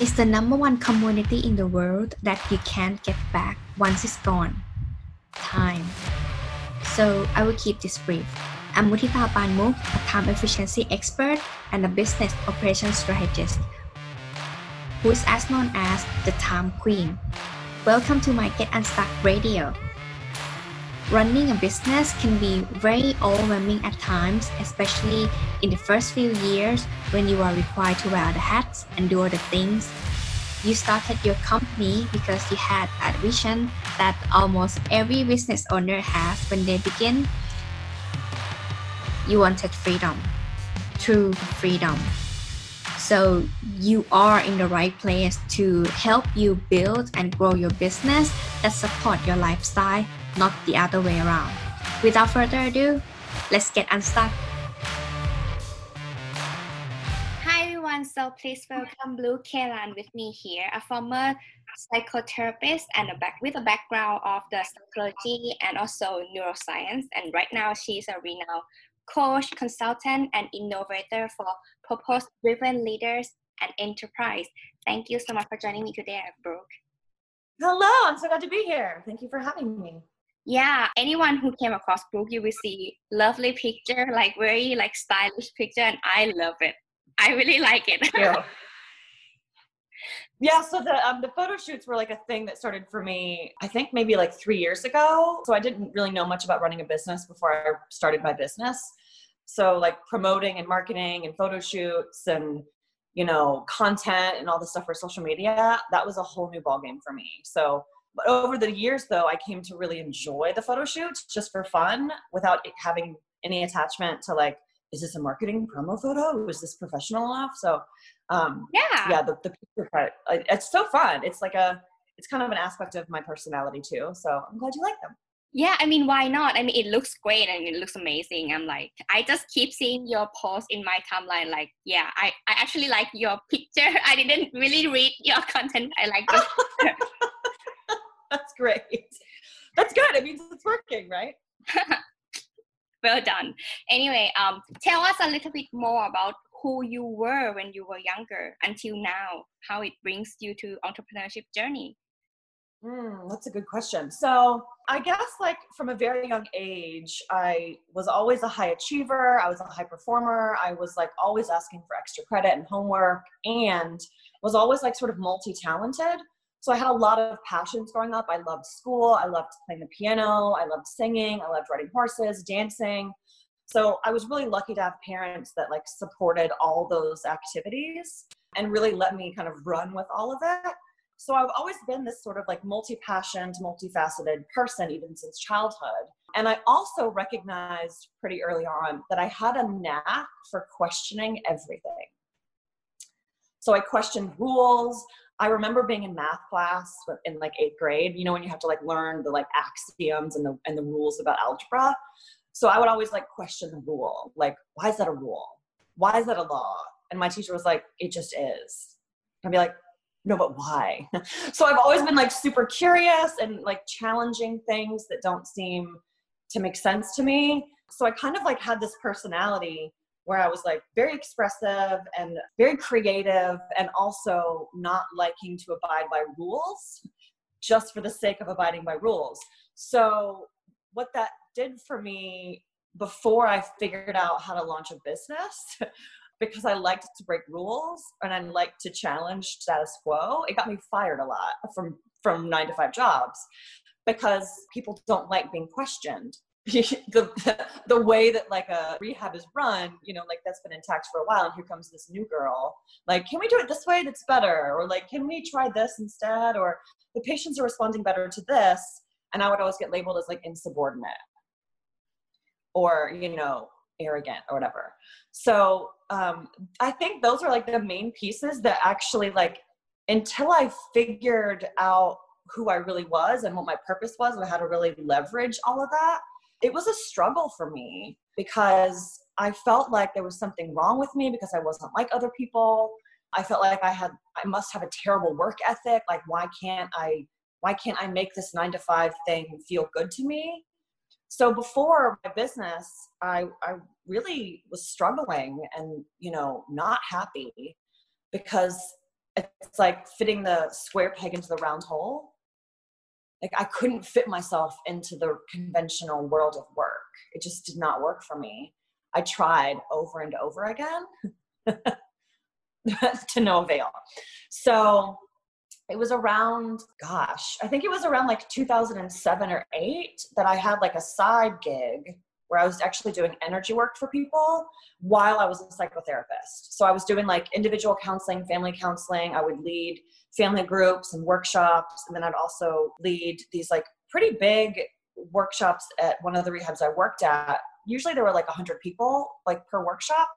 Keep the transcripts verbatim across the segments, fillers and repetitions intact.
is the number one commodity in the world that you can't get back once it's gone. Time. So I will keep this brief. I'm Mutita Panmuk, a time efficiency expert and a business operations strategist, who is as known as the Time Queen. Welcome to my Get Unstuck Radio. Running a business can be very overwhelming at times, especially in the first few years when you are required to wear the hats and do all the things. You started your company because you had a vision that almost every business owner has when they begin. You wanted freedom, true freedom. So you are in the right place to help you build and grow your business that support your lifestyle, not the other way around. Without further ado, let's get unstuck. Hi everyone, so please welcome Blue Kailan with me here, a former psychotherapist and a back with a background of the psychology and also neuroscience. And right now she's a renowned coach, consultant, and innovator for purpose-driven leaders and enterprise. Thank you so much for joining me today, Brooke. Hello, I'm so glad to be here. Thank you for having me. Yeah, anyone who came across Brooke, you will see lovely picture, like very like stylish picture, and I love it. I really like it. Yeah. Yeah, so the um, the photo shoots were like a thing that started for me, I think maybe like three years ago. So I didn't really know much about running a business before I started my business. So like promoting and marketing and photo shoots and, you know, content and all the stuff for social media, that was a whole new ballgame for me. So, but over the years though, I came to really enjoy the photo shoots just for fun without having any attachment to like, is this a marketing promo photo? Is this professional enough? So um, yeah, yeah, the, the picture part, it's so fun. It's like a, it's kind of an aspect of my personality too. So I'm glad you like them. Yeah, I mean, why not? I mean, it looks great and it looks amazing. I'm like, I just keep seeing your post in my timeline. Like, yeah, I, I actually like your picture. I didn't really read your content. I like your picture. That's great. That's good. It means it's working, right? Well done. Anyway, um, tell us a little bit more about who you were when you were younger until now, how it brings you to entrepreneurship journey. Mm, that's a good question. So I guess like from a very young age, I was always a high achiever. I was a high performer. I was like always asking for extra credit and homework and was always like sort of multi-talented. So I had a lot of passions growing up. I loved school. I loved playing the piano. I loved singing. I loved riding horses, dancing. So I was really lucky to have parents that like supported all those activities and really let me kind of run with all of it. So I've always been this sort of like multi-passioned, multifaceted person, even since childhood. And I also recognized pretty early on that I had a knack for questioning everything. So I questioned rules. I remember being in math class in like eighth grade, you know, when you have to like learn the like axioms and the, and the rules about algebra. So I would always like question the rule. Like, why is that a rule? Why is that a law? And my teacher was like, it just is. I'd be like, no, but why? So I've always been like super curious and like challenging things that don't seem to make sense to me. So I kind of like had this personality where I was like very expressive and very creative and also not liking to abide by rules just for the sake of abiding by rules. So what that did for me before I figured out how to launch a business, because I liked to break rules and I liked to challenge status quo. It got me fired a lot from, from nine to five jobs because people don't like being questioned. the, the way that like a rehab is run, you know, like that's been intact for a while. And here comes this new girl. Like, can we do it this way? That's better. Or like, can we try this instead? Or the patients are responding better to this. And I would always get labeled as like insubordinate or, you know, arrogant or whatever. So um, I think those are like the main pieces that actually like, until I figured out who I really was and what my purpose was and how to really leverage all of that, it was a struggle for me because I felt like there was something wrong with me because I wasn't like other people. I felt like I had, I must have a terrible work ethic. Like, why can't I, why can't I make this nine to five thing feel good to me? So before my business, I, I really was struggling and, you know, not happy because it's like fitting the square peg into the round hole. Like I couldn't fit myself into the conventional world of work. It just did not work for me. I tried over and over again to no avail. So it was around, gosh, I think it was around like two thousand seven or eight that I had like a side gig where I was actually doing energy work for people while I was a psychotherapist. So I was doing like individual counseling, family counseling. I would lead family groups and workshops. And then I'd also lead these like pretty big workshops at one of the rehabs I worked at. Usually there were like a hundred people like per workshop.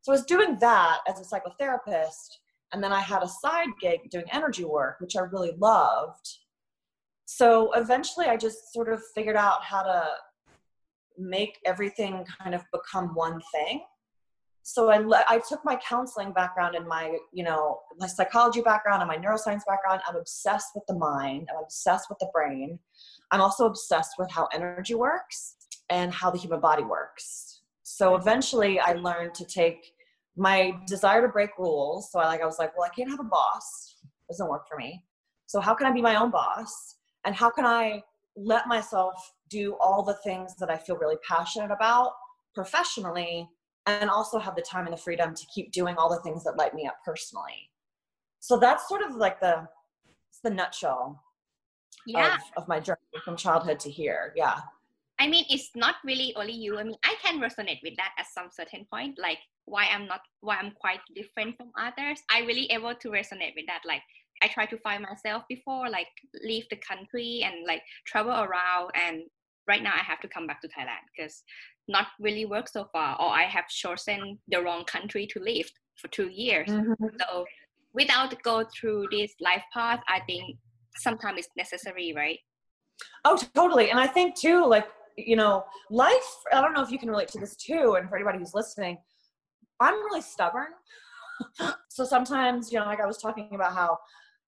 So I was doing that as a psychotherapist. And then I had a side gig doing energy work, which I really loved. So eventually I just sort of figured out how to make everything kind of become one thing. So I, le- I took my counseling background and my, you know, my psychology background and my neuroscience background. I'm obsessed with the mind. I'm obsessed with the brain. I'm also obsessed with how energy works and how the human body works. So eventually I learned to take my desire to break rules. So I like, I was like, well, I can't have a boss. It doesn't work for me. So how can I be my own boss? And how can I let myself do all the things that I feel really passionate about professionally, and also have the time and the freedom to keep doing all the things that light me up personally? So that's sort of like the, it's the nutshell yeah. of, of my journey from childhood to here. Yeah. I mean, it's not really only you. I mean, I can resonate with that at some certain point, like why I'm not, why I'm quite different from others. I really able to resonate with that. Like I tried to find myself before, like leave the country and like travel around. And right now I have to come back to Thailand because not really work so far, or I have chosen the wrong country to live for two years. Mm-hmm. So without go through this life path, I think sometimes it's necessary, right? Oh, totally. And I think too, like, you know, life, I don't know if you can relate to this too. And for anybody who's listening, I'm really stubborn. So sometimes, you know, like I was talking about how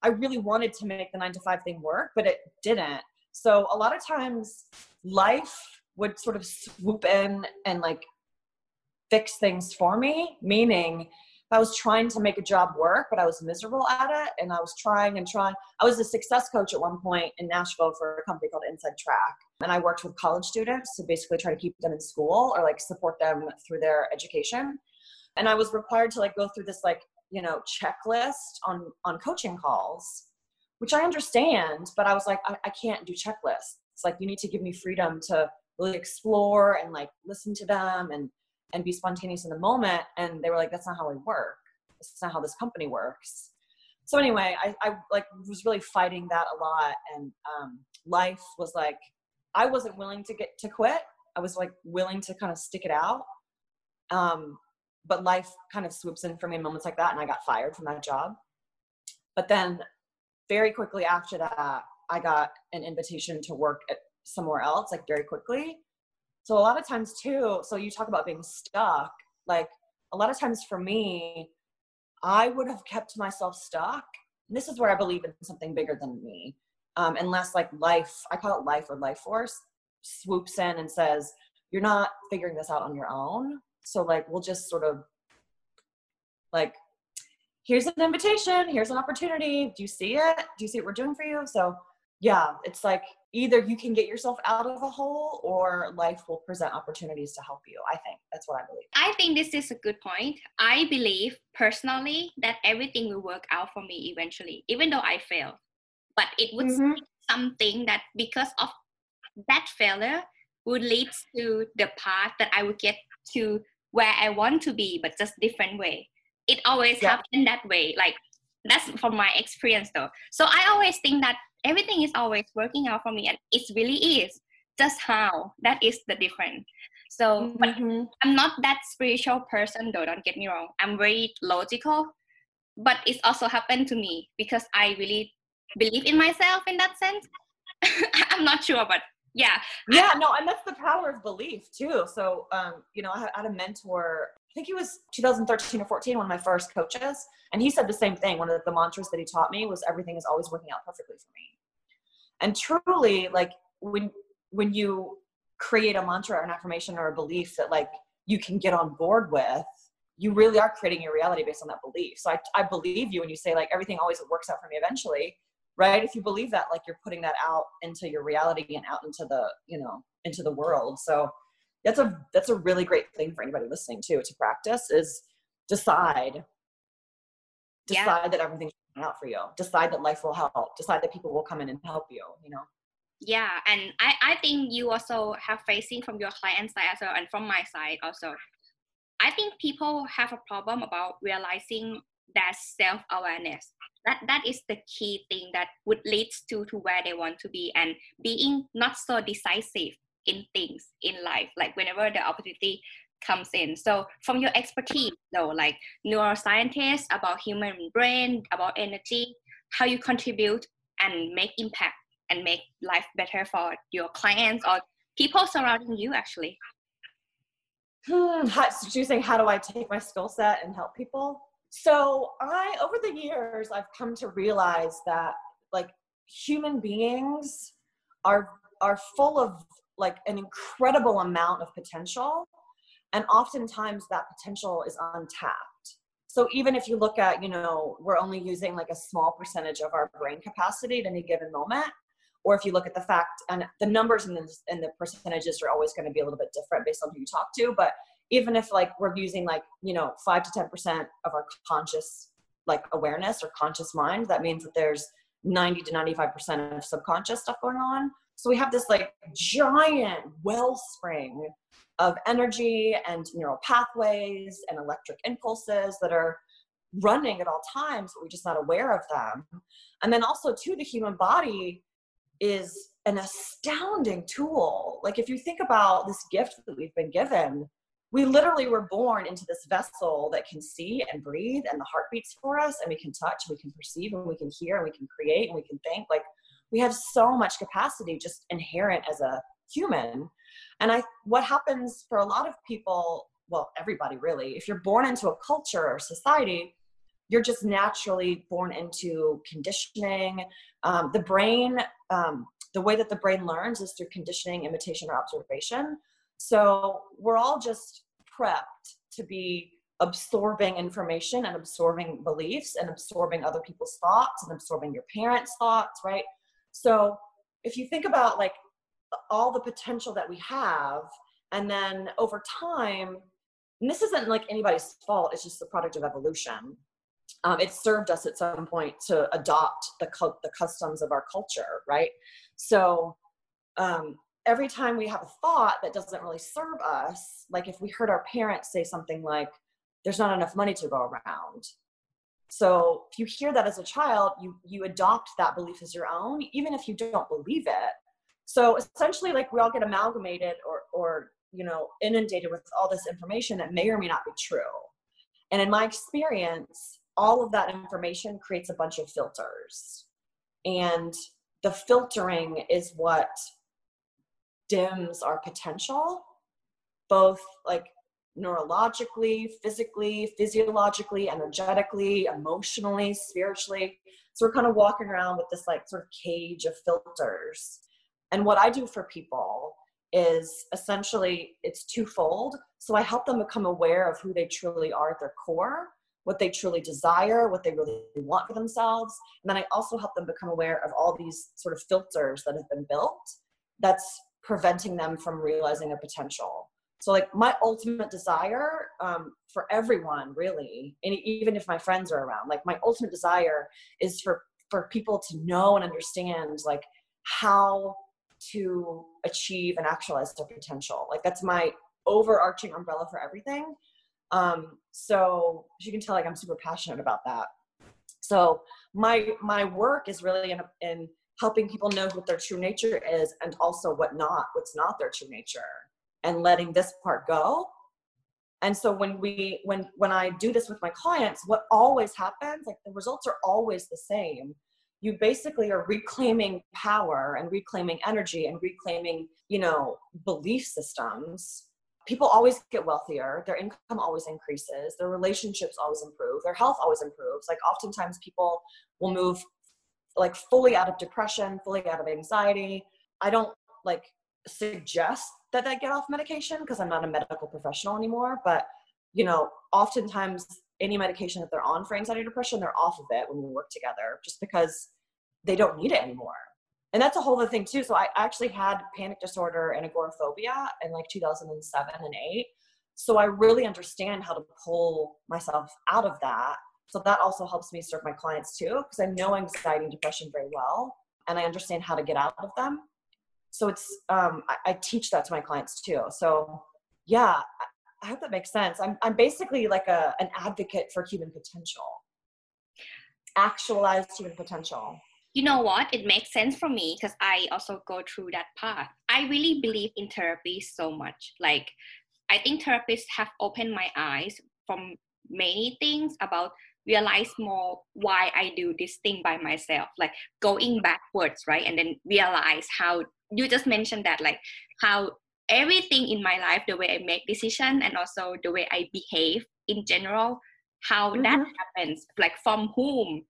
I really wanted to make the nine to five thing work, but it didn't. So a lot of times life would sort of swoop in and like fix things for me. Meaning I was trying to make a job work, but I was miserable at it. And I was trying and trying. I was a success coach at one point in Nashville for a company called Inside Track. And I worked with college students to basically try to keep them in school or like support them through their education. And I was required to like go through this like, you know, checklist on, on coaching calls, which I understand, but I was like, I, I can't do checklists. It's like, you need to give me freedom to really explore and like listen to them and, and be spontaneous in the moment. And they were like, that's not how we work. That's not how this company works. So anyway, I, I like was really fighting that a lot. And um, life was like, I wasn't willing to get to quit. I was like willing to kind of stick it out. Um, But life kind of swoops in for me in moments like that. And I got fired from that job. But then very quickly after that, I got an invitation to work at somewhere else, like very quickly. So a lot of times too, so you talk about being stuck, like a lot of times for me, I would have kept myself stuck. And this is where I believe in something bigger than me. Um, unless like life, I call it life or life force, swoops in and says, you're not figuring this out on your own. So like, we'll just sort of like, here's an invitation. Here's an opportunity. Do you see it? Do you see what we're doing for you? So yeah, it's like either you can get yourself out of a hole or life will present opportunities to help you. I think that's what I believe. I think this is a good point. I believe personally that everything will work out for me eventually, even though I failed, but it would mm-hmm. be something that because of that failure would lead to the path that I would get to where I want to be, but just different way. It always yeah. happened that way. Like that's from my experience though. So I always think that everything is always working out for me, and it really is. Just how, that is the difference. So mm-hmm. but I'm not that spiritual person though, don't get me wrong. I'm very logical, but it's also happened to me because I really believe in myself in that sense. I'm not sure, but yeah. Yeah, no, and that's the power of belief too. So, um, you know, I had a mentor, I think he was two thousand thirteen or fourteen, one of my first coaches. And he said the same thing. One of the mantras that he taught me was everything is always working out perfectly for me. And truly, like when, when you create a mantra or an affirmation or a belief that like you can get on board with, you really are creating your reality based on that belief. So I, I believe you when you say like, everything always works out for me eventually, right? If you believe that, like you're putting that out into your reality and out into the, you know, into the world. So that's a, that's a really great thing for anybody listening to, to practice is decide, decide yeah. that everything's out for you. Decide that life will help. Decide that people will come in and help you, you know? Yeah. And I, I think you also have facing from your client side as well, and from my side also. I think people have a problem about realizing their self-awareness. That that is the key thing that would lead to, to where they want to be, and being not so decisive in things in life, like whenever the opportunity comes in. So from your expertise though, like neuroscientists, about human brain, about energy, how you contribute and make impact and make life better for your clients or people surrounding you actually. Hmm. How, so you're saying, how do I take my skill set and help people? So I, over the years, I've come to realize that like human beings are, are full of like an incredible amount of potential. And oftentimes that potential is untapped. So even if you look at, you know, we're only using like a small percentage of our brain capacity at any given moment. Or if you look at the fact, and the numbers and the, and the percentages are always going to be a little bit different based on who you talk to. But even if like we're using like, you know, five to ten percent of our conscious like awareness or conscious mind, that means that there's ninety to ninety-five percent of subconscious stuff going on. So we have this like giant wellspring of energy and neural pathways and electric impulses that are running at all times, but we're just not aware of them. And then also too, the human body is an astounding tool. Like if you think about this gift that we've been given, we literally were born into this vessel that can see and breathe, and the heart beats for us, and we can touch, and we can perceive, and we can hear, and we can create, and we can think. Like we have so much capacity just inherent as a human. And I, what happens for a lot of people, well, everybody really, if you're born into a culture or society, you're just naturally born into conditioning. Um, the brain, um, the way that the brain learns is through conditioning, imitation, or observation. So we're all just prepped to be absorbing information and absorbing beliefs and absorbing other people's thoughts and absorbing your parents' thoughts, right? So if you think about like all the potential that we have, and then over time, and this isn't like anybody's fault, it's just the product of evolution. Um, it served us at some point to adopt the cu- the customs of our culture, right? So um, every time we have a thought that doesn't really serve us, like if we heard our parents say something like, there's not enough money to go around. So if you hear that as a child, you you adopt that belief as your own, even if you don't believe it. So essentially, like we all get amalgamated or or you know inundated with all this information that may or may not be true. And in my experience, all of that information creates a bunch of filters, and the filtering is what dims our potential, both like neurologically, physically, physiologically, energetically, emotionally, spiritually. So we're kind of walking around with this like sort of cage of filters. And what I do for people is essentially it's twofold. So I help them become aware of who they truly are at their core, what they truly desire, what they really want for themselves. And then I also help them become aware of all these sort of filters that have been built that's preventing them from realizing their potential. So like my ultimate desire um, for everyone really, and even if my friends are around, like my ultimate desire is for, for people to know and understand like how to achieve and actualize their potential. Like that's my overarching umbrella for everything. Um, so as you can tell, like I'm super passionate about that. So my, my work is really in, in helping people know what their true nature is, and also what not, what's not their true nature, and letting this part go. And so when we, when, when I do this with my clients, what always happens, like the results are always the same. You basically are reclaiming power and reclaiming energy and reclaiming, you know, belief systems. People always get wealthier, their income always increases, their relationships always improve, their health always improves. Like oftentimes people will move like fully out of depression, fully out of anxiety. I don't like suggest that they get off medication because I'm not a medical professional anymore, but you know, oftentimes any medication that they're on for anxiety and depression, they're off of it when we work together just because they don't need it anymore. And that's a whole other thing too. So I actually had panic disorder and agoraphobia in like two thousand seven and eight. So I really understand how to pull myself out of that. So that also helps me serve my clients too, because I know anxiety and depression very well, and I understand how to get out of them. So it's, um, I, I teach that to my clients too. So yeah, I hope that makes sense. I'm I'm basically like a an advocate for human potential, actualized human potential. You know what? It makes sense for me because I also go through that path. I really believe in therapy so much. Like, I think therapists have opened my eyes from many things about realize more why I do this thing by myself, like going backwards, right? And then realize how, you just mentioned that, like how everything in my life, the way I make decisions and also the way I behave in general, how mm-hmm. that happens, like from whom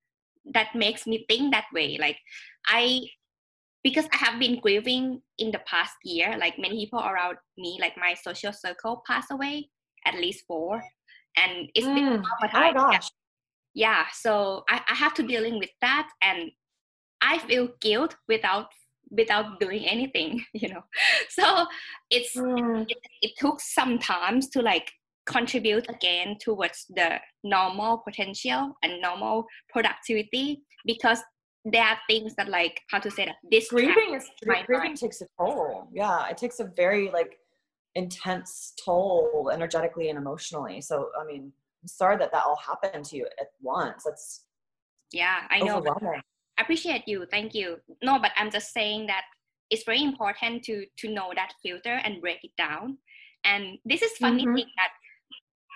that makes me think that way. Like I, because I have been grieving in the past year, like many people around me, like my social circle passed away, at least four. And it's mm. been traumatizing. Oh gosh. Yeah, so I, I have to dealing with that, and I feel guilt without without doing anything, you know. So it's mm. it, it took some time to like contribute again towards the normal potential and normal productivity, because there are things that, like, how to say that, this grieving is grieving takes a toll. Yeah, it takes a very like intense toll energetically and emotionally. So I mean, I'm sorry that that all happened to you at once. That's yeah, I know. I appreciate you. Thank you. No, but I'm just saying that it's very important to to know that filter and break it down. And this is funny mm-hmm. thing that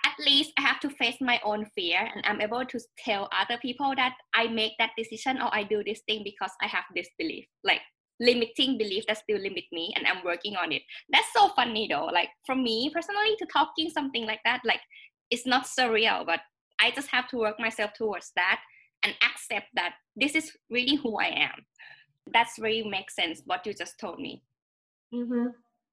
at least I have to face my own fear, and I'm able to tell other people that I make that decision or I do this thing because I have this belief, like limiting belief that still limit me, and I'm working on it. That's so funny though. Like for me personally, to talking something like that, like it's not surreal, but I just have to work myself towards that and accept that this is really who I am. That's really makes sense, what you just told me. Mm-hmm.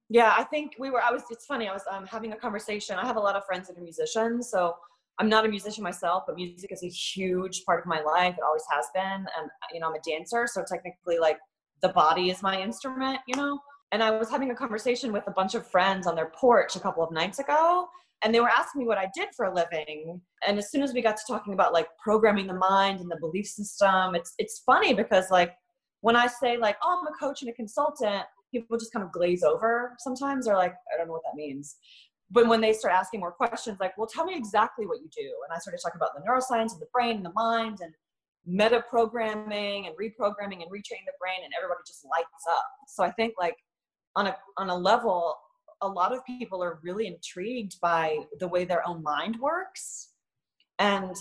Yeah, I think we were, I was, it's funny, I was um, having a conversation. I have a lot of friends that are musicians, so I'm not a musician myself, but music is a huge part of my life. It always has been. And, you know, I'm a dancer, so technically like the body is my instrument, you know? And I was having a conversation with a bunch of friends on their porch a couple of nights ago, and they were asking me what I did for a living. And as soon as we got to talking about like programming the mind and the belief system, it's it's funny because like when I say like, oh, I'm a coach and a consultant, people just kind of glaze over sometimes. They're like, I don't know what that means. But when they start asking more questions, like, well, tell me exactly what you do. And I started talking about the neuroscience of the brain and the mind and metaprogramming and reprogramming and retraining the brain, and everybody just lights up. So I think like on a on a level, a lot of people are really intrigued by the way their own mind works and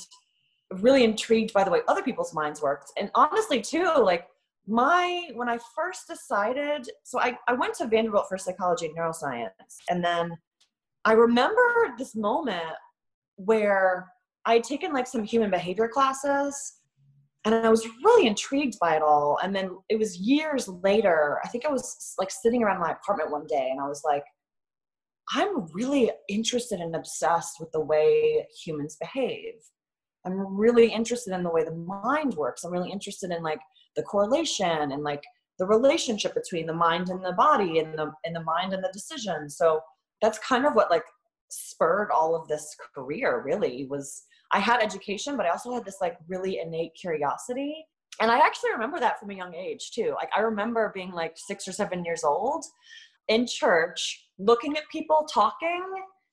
really intrigued by the way other people's minds work. And honestly too, like my, when I first decided, so I, I went to Vanderbilt for psychology and neuroscience. And then I remember this moment where I had taken like some human behavior classes and I was really intrigued by it all. And then it was years later, I think I was like sitting around my apartment one day and I was like, I'm really interested and obsessed with the way humans behave. I'm really interested in the way the mind works. I'm really interested in like the correlation and like the relationship between the mind and the body and the and the mind and the decision. So that's kind of what like spurred all of this career really was, I had education, but I also had this like really innate curiosity. And I actually remember that from a young age too. Like I remember being like six or seven years old in church, looking at people talking.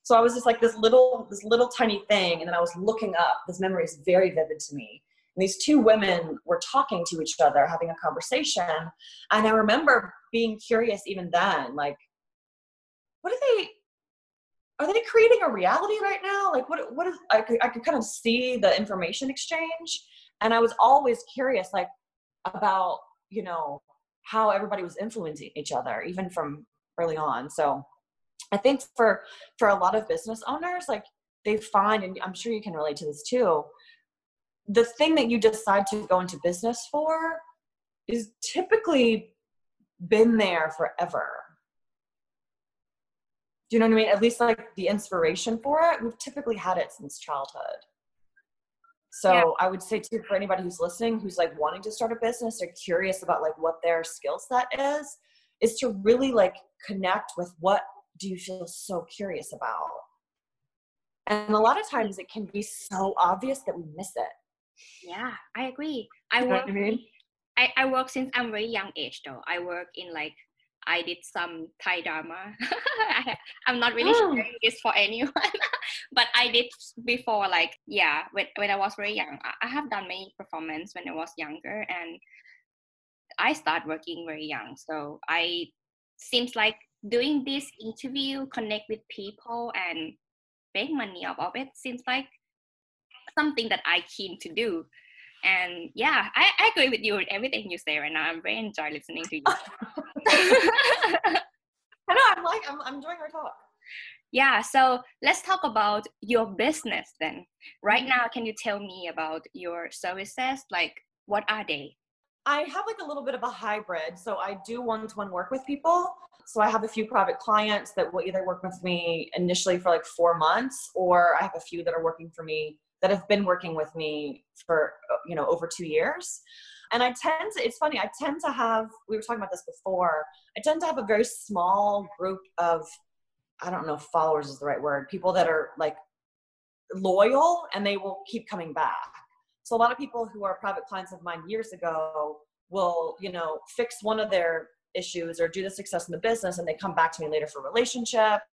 So I was just like this little, this little tiny thing. And then I was looking up, this memory is very vivid to me. And these two women were talking to each other, having a conversation. And I remember being curious even then, like, what are they, are they creating a reality right now? Like what, what is, I could, I could kind of see the information exchange. And I was always curious, like about, you know, how everybody was influencing each other, even from early on. So I think for, for a lot of business owners, like they find, and I'm sure you can relate to this too, the thing that you decide to go into business for is typically been there forever. Do you know what I mean? At least like the inspiration for it. We've typically had it since childhood. So yeah. I would say too, for anybody who's listening, who's like wanting to start a business or curious about like what their skill set is, is to really like connect with what do you feel so curious about? And a lot of times it can be so obvious that we miss it. Yeah, I agree. I you know work, I, mean? I, I work since I'm very young age though. I work in like, I did some Thai drama. I, I'm not really oh. sharing this for anyone. But I did before, like, yeah, when, when I was very young. I, I have done many performances when I was younger, and I started working very young. So I seems like doing this interview, connect with people, and make money off of it seems like something that I keen to do. And yeah, I, I agree with you with everything you say right now. I'm very enjoy listening to you. I know, I'm like, I'm, I'm enjoying our talk. Yeah, so let's talk about your business then. Right now, can you tell me about your services? Like, what are they? I have like a little bit of a hybrid. So I do one-to-one work with people. So I have a few private clients that will either work with me initially for like four months, or I have a few that are working for me that have been working with me for, you know, over two years. And I tend to, it's funny, I tend to have, we were talking about this before, I tend to have a very small group of, I don't know if followers is the right word, people that are like loyal and they will keep coming back. So a lot of people who are private clients of mine years ago will, you know, fix one of their issues or do the success in the business, and they come back to me later for relationships.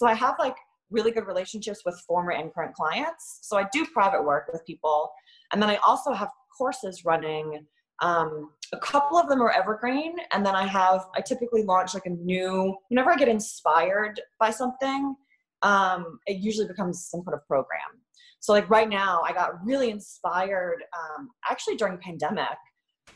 So I have like really good relationships with former and current clients. So I do private work with people. And then I also have courses running. Um, a couple of them are evergreen. And then I have, I typically launch like a new, whenever I get inspired by something, um, it usually becomes some kind of program. So like right now I got really inspired, um, actually during pandemic,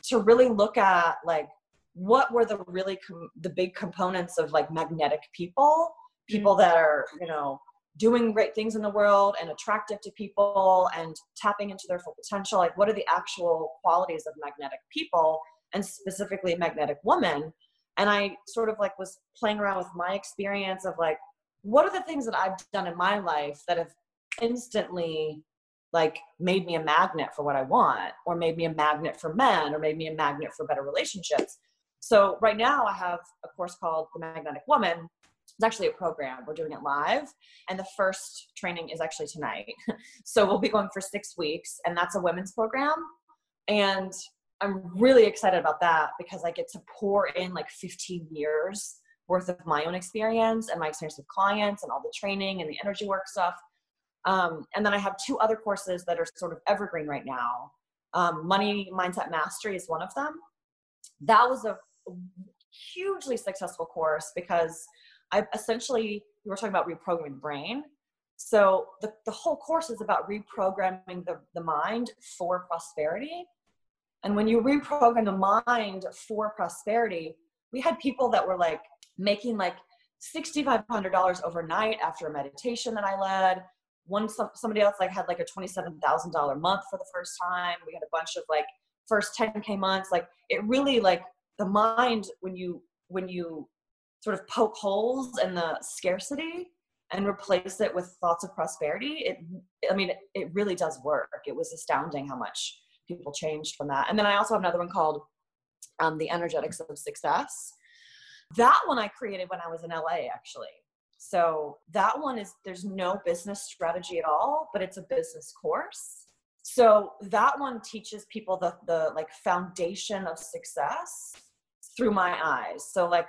to really look at like, what were the really, com- the big components of like magnetic people people that are, you know, doing great things in the world and attractive to people and tapping into their full potential. Like, what are the actual qualities of magnetic people, and specifically magnetic women? And I sort of like was playing around with my experience of like, what are the things that I've done in my life that have instantly like made me a magnet for what I want, or made me a magnet for men, or made me a magnet for better relationships. So right now I have a course called The Magnetic Woman. It's actually a program. We're doing it live. And the first training is actually tonight. So we'll be going for six weeks. And that's a women's program. And I'm really excited about that because I get to pour in like fifteen years worth of my own experience and my experience with clients and all the training and the energy work stuff. Um, and then I have two other courses that are sort of evergreen right now. Um, Money Mindset Mastery is one of them. That was a hugely successful course because I essentially, we were talking about reprogramming the brain. So the, the whole course is about reprogramming the, the mind for prosperity. And when you reprogram the mind for prosperity, we had people that were like making like six thousand five hundred dollars overnight after a meditation that I led. One, somebody else like had like a twenty-seven thousand dollars month for the first time. We had a bunch of like first ten K months. Like it really like the mind, when you, when you, sort of poke holes in the scarcity and replace it with thoughts of prosperity. It, I mean, it, it really does work. It was astounding how much people changed from that. And then I also have another one called um, The Energetics of Success. That one I created when I was in L A, actually. So that one is, there's no business strategy at all, but it's a business course. So that one teaches people the, the like foundation of success through my eyes. So like,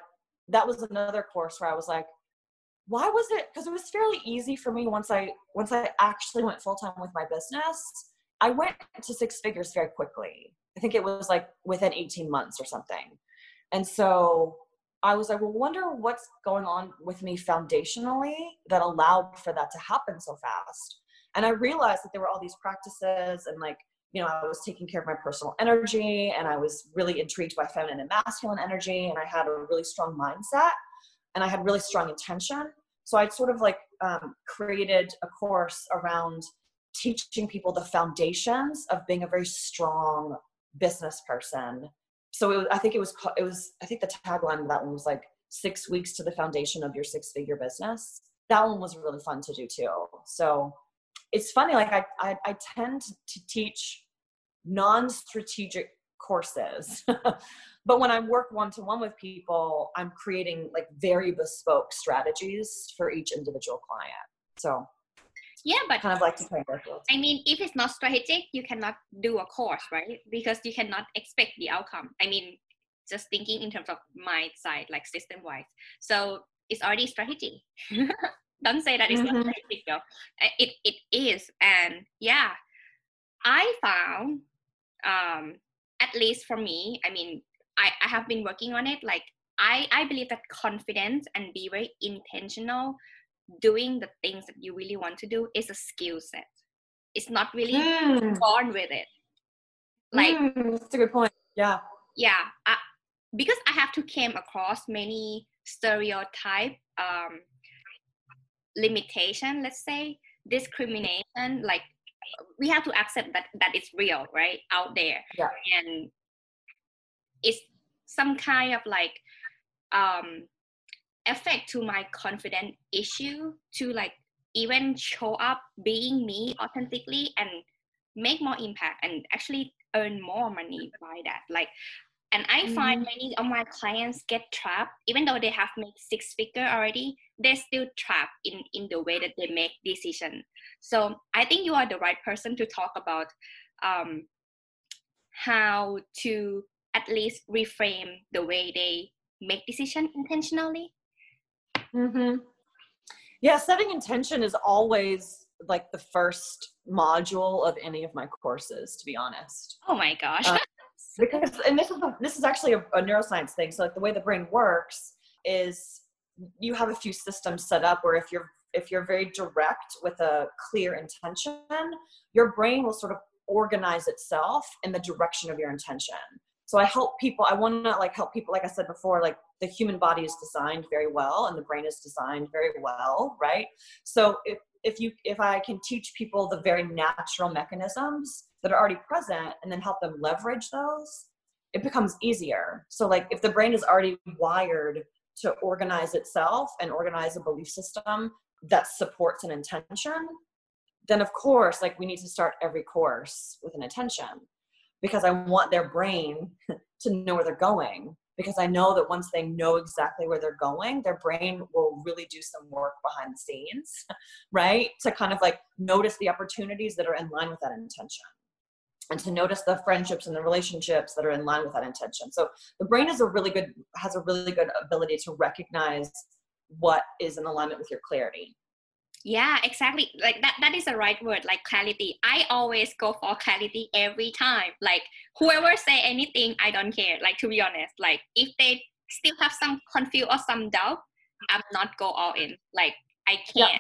that was another course where I was like, why was it? Because it was fairly easy for me once I once I actually went full-time with my business. I went to six figures very quickly. I think it was like within eighteen months or something. And so I was like, well, wonder what's going on with me foundationally that allowed for that to happen so fast. And I realized that there were all these practices and like, you know, I was taking care of my personal energy, and I was really intrigued by feminine and masculine energy, and I had a really strong mindset, and I had really strong intention. So I'd sort of like um, created a course around teaching people the foundations of being a very strong business person. So it was, I think it was, it was, I think the tagline of that one was like six weeks to the foundation of your six-figure business. That one was really fun to do too. So it's funny, like I, I, I tend to teach non-strategic courses, but when I work one-to-one with people, I'm creating like very bespoke strategies for each individual client. So yeah, but kind of like to play with it. I mean, if it's not strategic, you cannot do a course, right? Because you cannot expect the outcome. I mean, just thinking in terms of my side, like system wise. So it's already strategy. Don't say that it's mm-hmm. not strategic though. It, it is. And yeah, I found, um, at least for me, I mean, I, I have been working on it. Like I, I believe that confidence and be very intentional doing the things that you really want to do is a skill set. It's not really mm. born with it. Like mm, that's a good point. Yeah. Yeah. I, because I have to came across many stereotype um, limitation, let's say, discrimination, like we have to accept that, that it's real, right? Out there. Yeah. And it's some kind of like um, effect to my confidence issue to like even show up being me authentically and make more impact and actually earn more money by that. Like, and I find many of my clients get trapped, even though they have made six figure already, they're still trapped in, in the way that they make decisions. So I think you are the right person to talk about um, how to at least reframe the way they make decisions intentionally. Mm-hmm. Yeah, setting intention is always like the first module of any of my courses, to be honest. Oh my gosh. Um, Because, and this is, a, this is actually a, a neuroscience thing. So like the way the brain works is you have a few systems set up where if you're, if you're very direct with a clear intention, your brain will sort of organize itself in the direction of your intention. So I help people, I want to like help people, like I said before, like the human body is designed very well and the brain is designed very well, right? So if, if you, if I can teach people the very natural mechanisms that are already present and then help them leverage those, it becomes easier. So like if the brain is already wired to organize itself and organize a belief system that supports an intention, then of course, like we need to start every course with an intention because I want their brain to know where they're going, because I know that once they know exactly where they're going, their brain will really do some work behind the scenes, right? To kind of like notice the opportunities that are in line with that intention, and to notice the friendships and the relationships that are in line with that intention. So the brain is a really good, has a really good ability to recognize what is in alignment with your clarity. Yeah, exactly. Like that, that is the right word, like clarity. I always go for clarity every time. Like whoever say anything, I don't care. Like, to be honest, like if they still have some confusion or some doubt, I'm not go all in. Like I can't. Yep.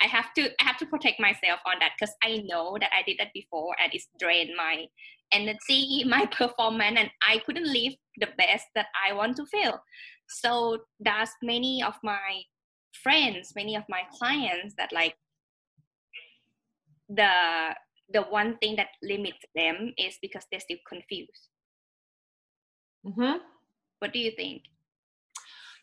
I have to I have to protect myself on that because I know that I did that before and it's drained my energy, my performance, and I couldn't live the best that I want to feel. So that's many of my friends, many of my clients that like the the one thing that limits them is because they're still confused. Mm-hmm. What do you think?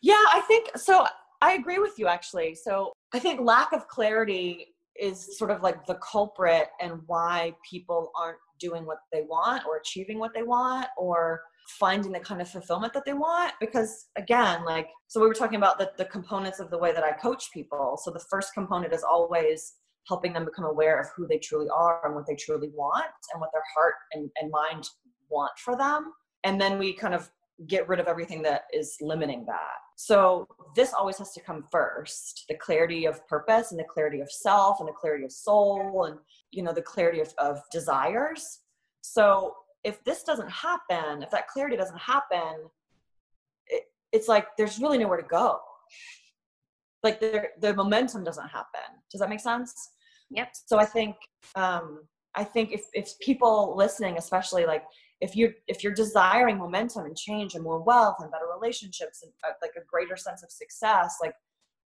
Yeah, I think so. I agree with you actually. So I think lack of clarity is sort of like the culprit and why people aren't doing what they want or achieving what they want or finding the kind of fulfillment that they want. Because again, like, so we were talking about the, the components of the way that I coach people. So the first component is always helping them become aware of who they truly are and what they truly want and what their heart and, and mind want for them. And then we kind of get rid of everything that is limiting that. So this always has to come first, the clarity of purpose and the clarity of self and the clarity of soul and, you know, the clarity of, of desires. So if this doesn't happen, if that clarity doesn't happen, it, it's like, there's really nowhere to go. Like the, the momentum doesn't happen. Does that make sense? Yep. So I think, um, I think if, if people listening, especially like, If you're, if you're desiring momentum and change and more wealth and better relationships and uh, like a greater sense of success, like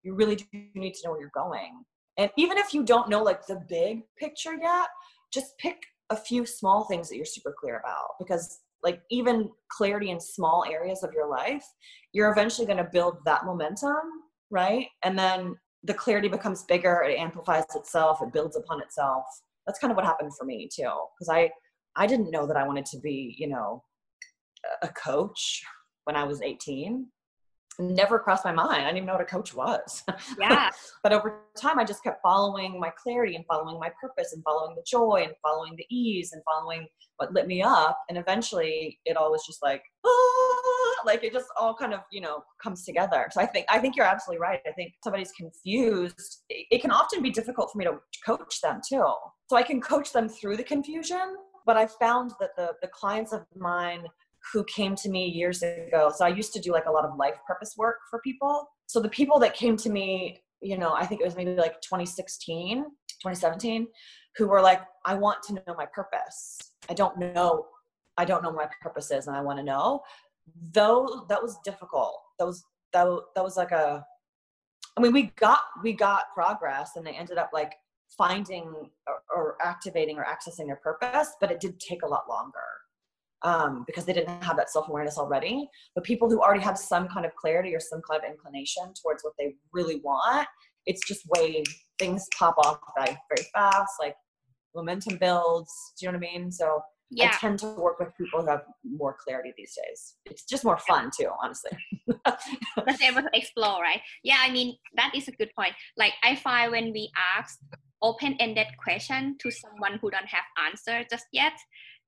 you really do need to know where you're going. And even if you don't know like the big picture yet, just pick a few small things that you're super clear about, because like even clarity in small areas of your life, you're eventually going to build that momentum, right? And then the clarity becomes bigger, it amplifies itself, it builds upon itself. That's kind of what happened for me too, because I, I didn't know that I wanted to be, you know, a coach when I was eighteen. Never crossed my mind. I didn't even know what a coach was. Yeah. But over time, I just kept following my clarity and following my purpose and following the joy and following the ease and following what lit me up. And eventually it all was just like, ah, like it just all kind of, you know, comes together. So I think, I think you're absolutely right. I think somebody's confused. It can often be difficult for me to coach them too. So I can coach them through the confusion, but I found that the, the clients of mine who came to me years ago. So I used to do like a lot of life purpose work for people. So the people that came to me, you know, I think it was maybe like twenty sixteen, twenty seventeen, who were like, I want to know my purpose. I don't know. I don't know what my purpose is. And I want to know. Though that was difficult. That was, that, that was like a, I mean, we got, we got progress and they ended up like finding or, or activating or accessing their purpose, but it did take a lot longer. Um, because they didn't have that self-awareness already. But people who already have some kind of clarity or some kind of inclination towards what they really want, it's just way things pop off like very fast, like momentum builds. Do you know what I mean? So yeah. I tend to work with people who have more clarity these days. It's just more fun too, honestly. Let's able to explore, right? Yeah, I mean, that is a good point. Like I find when we ask open-ended question to someone who don't have answer just yet,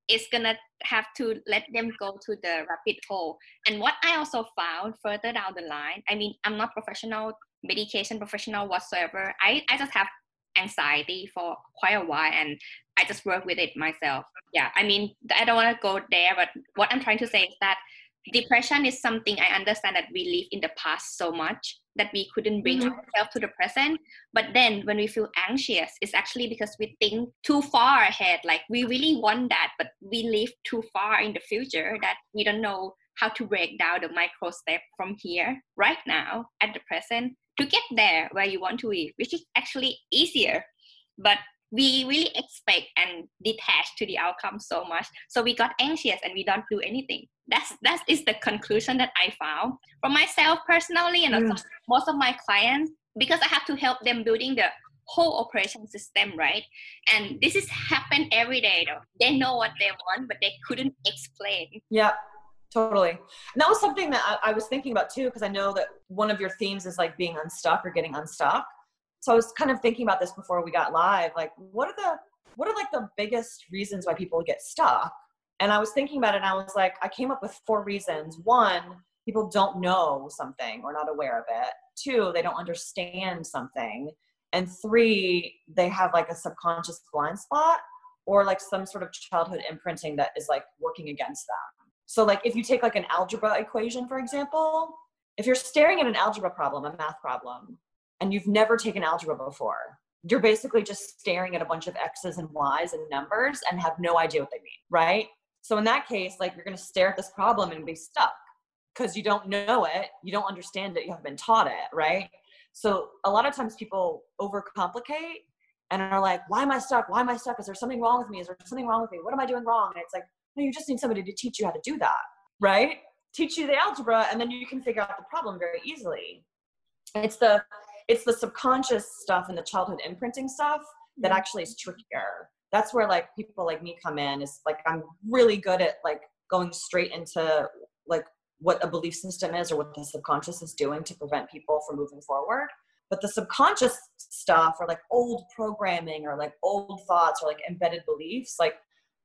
it's gonna have to let them go to the rabbit hole. And what I also found further down the line, I mean, I'm not professional, medication professional whatsoever. I, I just have anxiety for quite a while and I just work with it myself. Yeah, I mean, I don't wanna go there, but what I'm trying to say is that depression is something I understand that we live in the past so much that we couldn't bring mm-hmm. ourselves to the present. But then when we feel anxious, it's actually because we think too far ahead. Like we really want that, but we live too far in the future that we don't know how to break down the micro step from here right now at the present to get there where you want to be, which is actually easier. But we really expect and detach to the outcome so much. So we got anxious and we don't do anything. That's, that is the conclusion that I found for myself personally and also mm. most of my clients, because I have to help them building the whole operation system, right? And this is happen every day though. They know what they want, but they couldn't explain. Yeah, totally. And that was something that I, I was thinking about too, because I know that one of your themes is like being unstuck or getting unstuck. So I was kind of thinking about this before we got live, like what are the, what are like the biggest reasons why people get stuck? And I was thinking about it and I was like, I came up with four reasons. One, people don't know something or not aware of it. Two, they don't understand something. And three, they have like a subconscious blind spot or like some sort of childhood imprinting that is like working against them. So like if you take like an algebra equation, for example, if you're staring at an algebra problem, a math problem, and you've never taken algebra before, you're basically just staring at a bunch of X's and Y's and numbers and have no idea what they mean, right? So in that case, like you're going to stare at this problem and be stuck because you don't know it, you don't understand it, you haven't been taught it, right? So a lot of times people overcomplicate and are like, why am I stuck? Why am I stuck? Is there something wrong with me? Is there something wrong with me? What am I doing wrong? And it's like, no, you just need somebody to teach you how to do that, right? Teach you the algebra and then you can figure out the problem very easily. It's the It's the subconscious stuff and the childhood imprinting stuff that actually is trickier. That's where like people like me come in, is like, I'm really good at like going straight into like what a belief system is or what the subconscious is doing to prevent people from moving forward. But the subconscious stuff or like old programming or like old thoughts or like embedded beliefs, like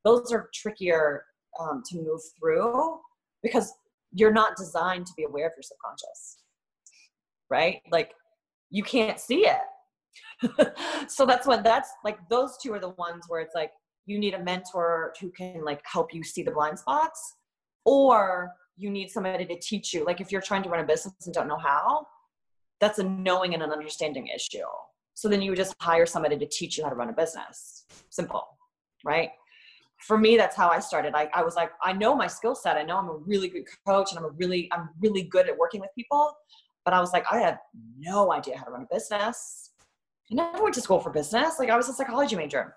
those are trickier um, to move through because you're not designed to be aware of your subconscious, right? Like, you can't see it. So that's what that's like. Those two are the ones where it's like, you need a mentor who can like help you see the blind spots, or you need somebody to teach you. Like if you're trying to run a business and don't know how, that's a knowing and an understanding issue. So then you would just hire somebody to teach you how to run a business. Simple, right? For me, that's how I started. I, I was like, I know my skill set. I know I'm a really good coach and I'm a really, I'm really good at working with people. But I was like, I had no idea how to run a business. I never went to school for business. Like I was a psychology major.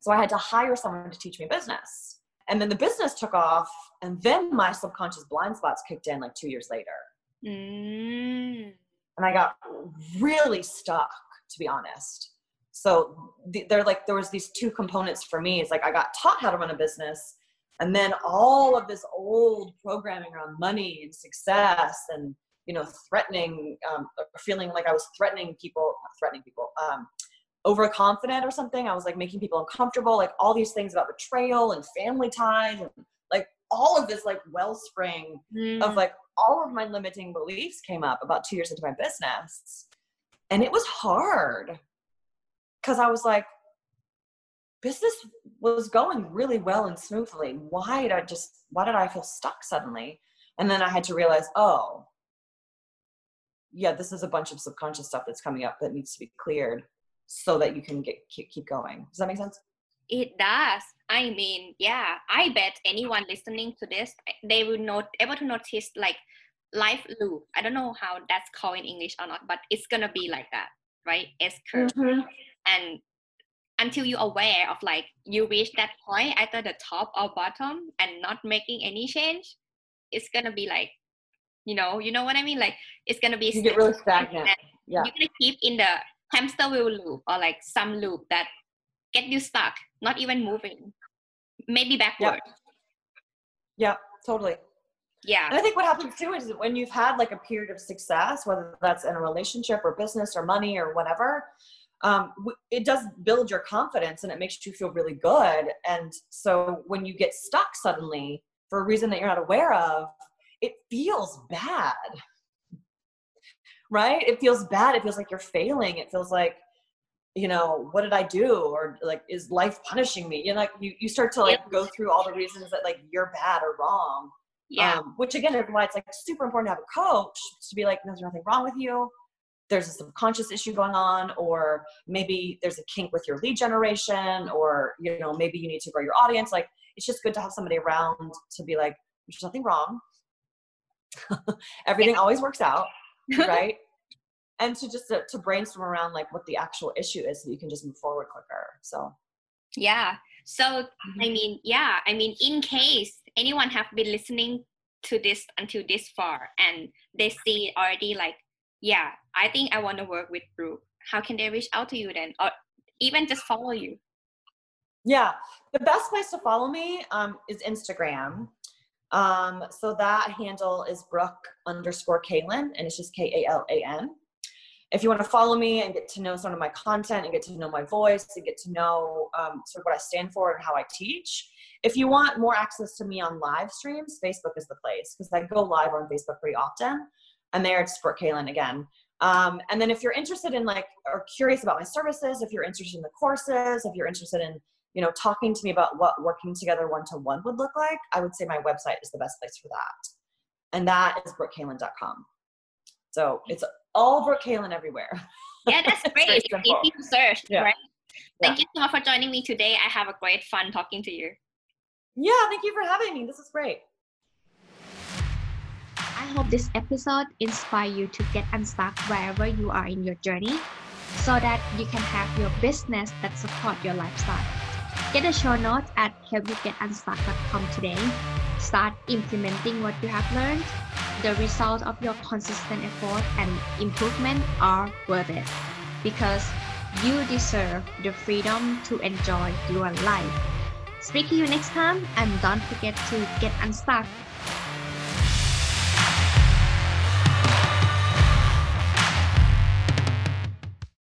So I had to hire someone to teach me business. And then the business took off And then my subconscious blind spots kicked in like two years later. Mm. And I got really stuck, to be honest. So they're like, there was these two components for me. It's like, I got taught how to run a business, and then all of this old programming around money and success and, you know, threatening, um, feeling like I was threatening people, not threatening people, um, overconfident or something. I was like making people uncomfortable, like all these things about betrayal and family ties and like all of this like wellspring mm. of like all of my limiting beliefs came up about two years into my business. And it was hard. Because I was like, business was going really well and smoothly. Why did I just, why did I feel stuck suddenly? And then I had to realize, oh, yeah, this is a bunch of subconscious stuff that's coming up that needs to be cleared so that you can get keep, keep going. Does that make sense? It does. I mean, yeah, I bet anyone listening to this, they will not able to notice like life loop. I don't know how that's called in English or not, but it's going to be like that, right? S-curve. Mm-hmm. And until you're aware of like, you reach that point either the top or bottom and not making any change, it's going to be like, you know, you know what I mean? Like, it's going to be, you get really stagnant. Yeah. You're going to keep in the hamster wheel loop or like some loop that get you stuck, not even moving, maybe backward. Yeah, yeah, totally. Yeah. And I think what happens too is when you've had like a period of success, whether that's in a relationship or business or money or whatever, Um, it does build your confidence and it makes you feel really good. And so when you get stuck suddenly for a reason that you're not aware of, it feels bad, right? It feels bad. It feels like you're failing. It feels like, you know, what did I do? Or like, is life punishing me? You know, like you, you start to like go through all the reasons that like you're bad or wrong. Yeah. Um, which again is why it's like super important to have a coach to be like, there's nothing wrong with you. There's a subconscious issue going on, or maybe there's a kink with your lead generation, or, you know, maybe you need to grow your audience. Like, it's just good to have somebody around to be like, there's nothing wrong. Everything always works out. Right. And to just to, to brainstorm around like what the actual issue is so you can just move forward quicker. So. Yeah. So, mm-hmm. I mean, yeah. I mean, in case anyone have been listening to this until this far and they see already like, yeah, I think I want to work with Brooke. How can they reach out to you then? Or even just follow you? Yeah. The best place to follow me um, is Instagram. Um, so that handle is Brooke underscore Kaelin, and it's just K A L A N. If you want to follow me and get to know some of my content and get to know my voice and get to know um, sort of what I stand for and how I teach. If you want more access to me on live streams, Facebook is the place because I go live on Facebook pretty often. And there it's Brooke Kaelin again. Um, and then if you're interested in like, or curious about my services, if you're interested in the courses, if you're interested in, you know, talking to me about what working together one-to-one would look like, I would say my website is the best place for that. And that is brooke kaelin dot com. So it's all Brooke Kaelin everywhere. Yeah, that's great. It's easy to search, yeah. Right? Yeah. Thank you so much for joining me today. I have a great fun talking to you. Yeah, thank you for having me. This is great. I hope this episode inspires you to get unstuck wherever you are in your journey so that you can have your business that supports your lifestyle. Get a show notes at help you get unstuck dot com today. Start implementing what you have learned. The results of your consistent effort and improvement are worth it because you deserve the freedom to enjoy your life. Speak to you next time, and don't forget to get unstuck.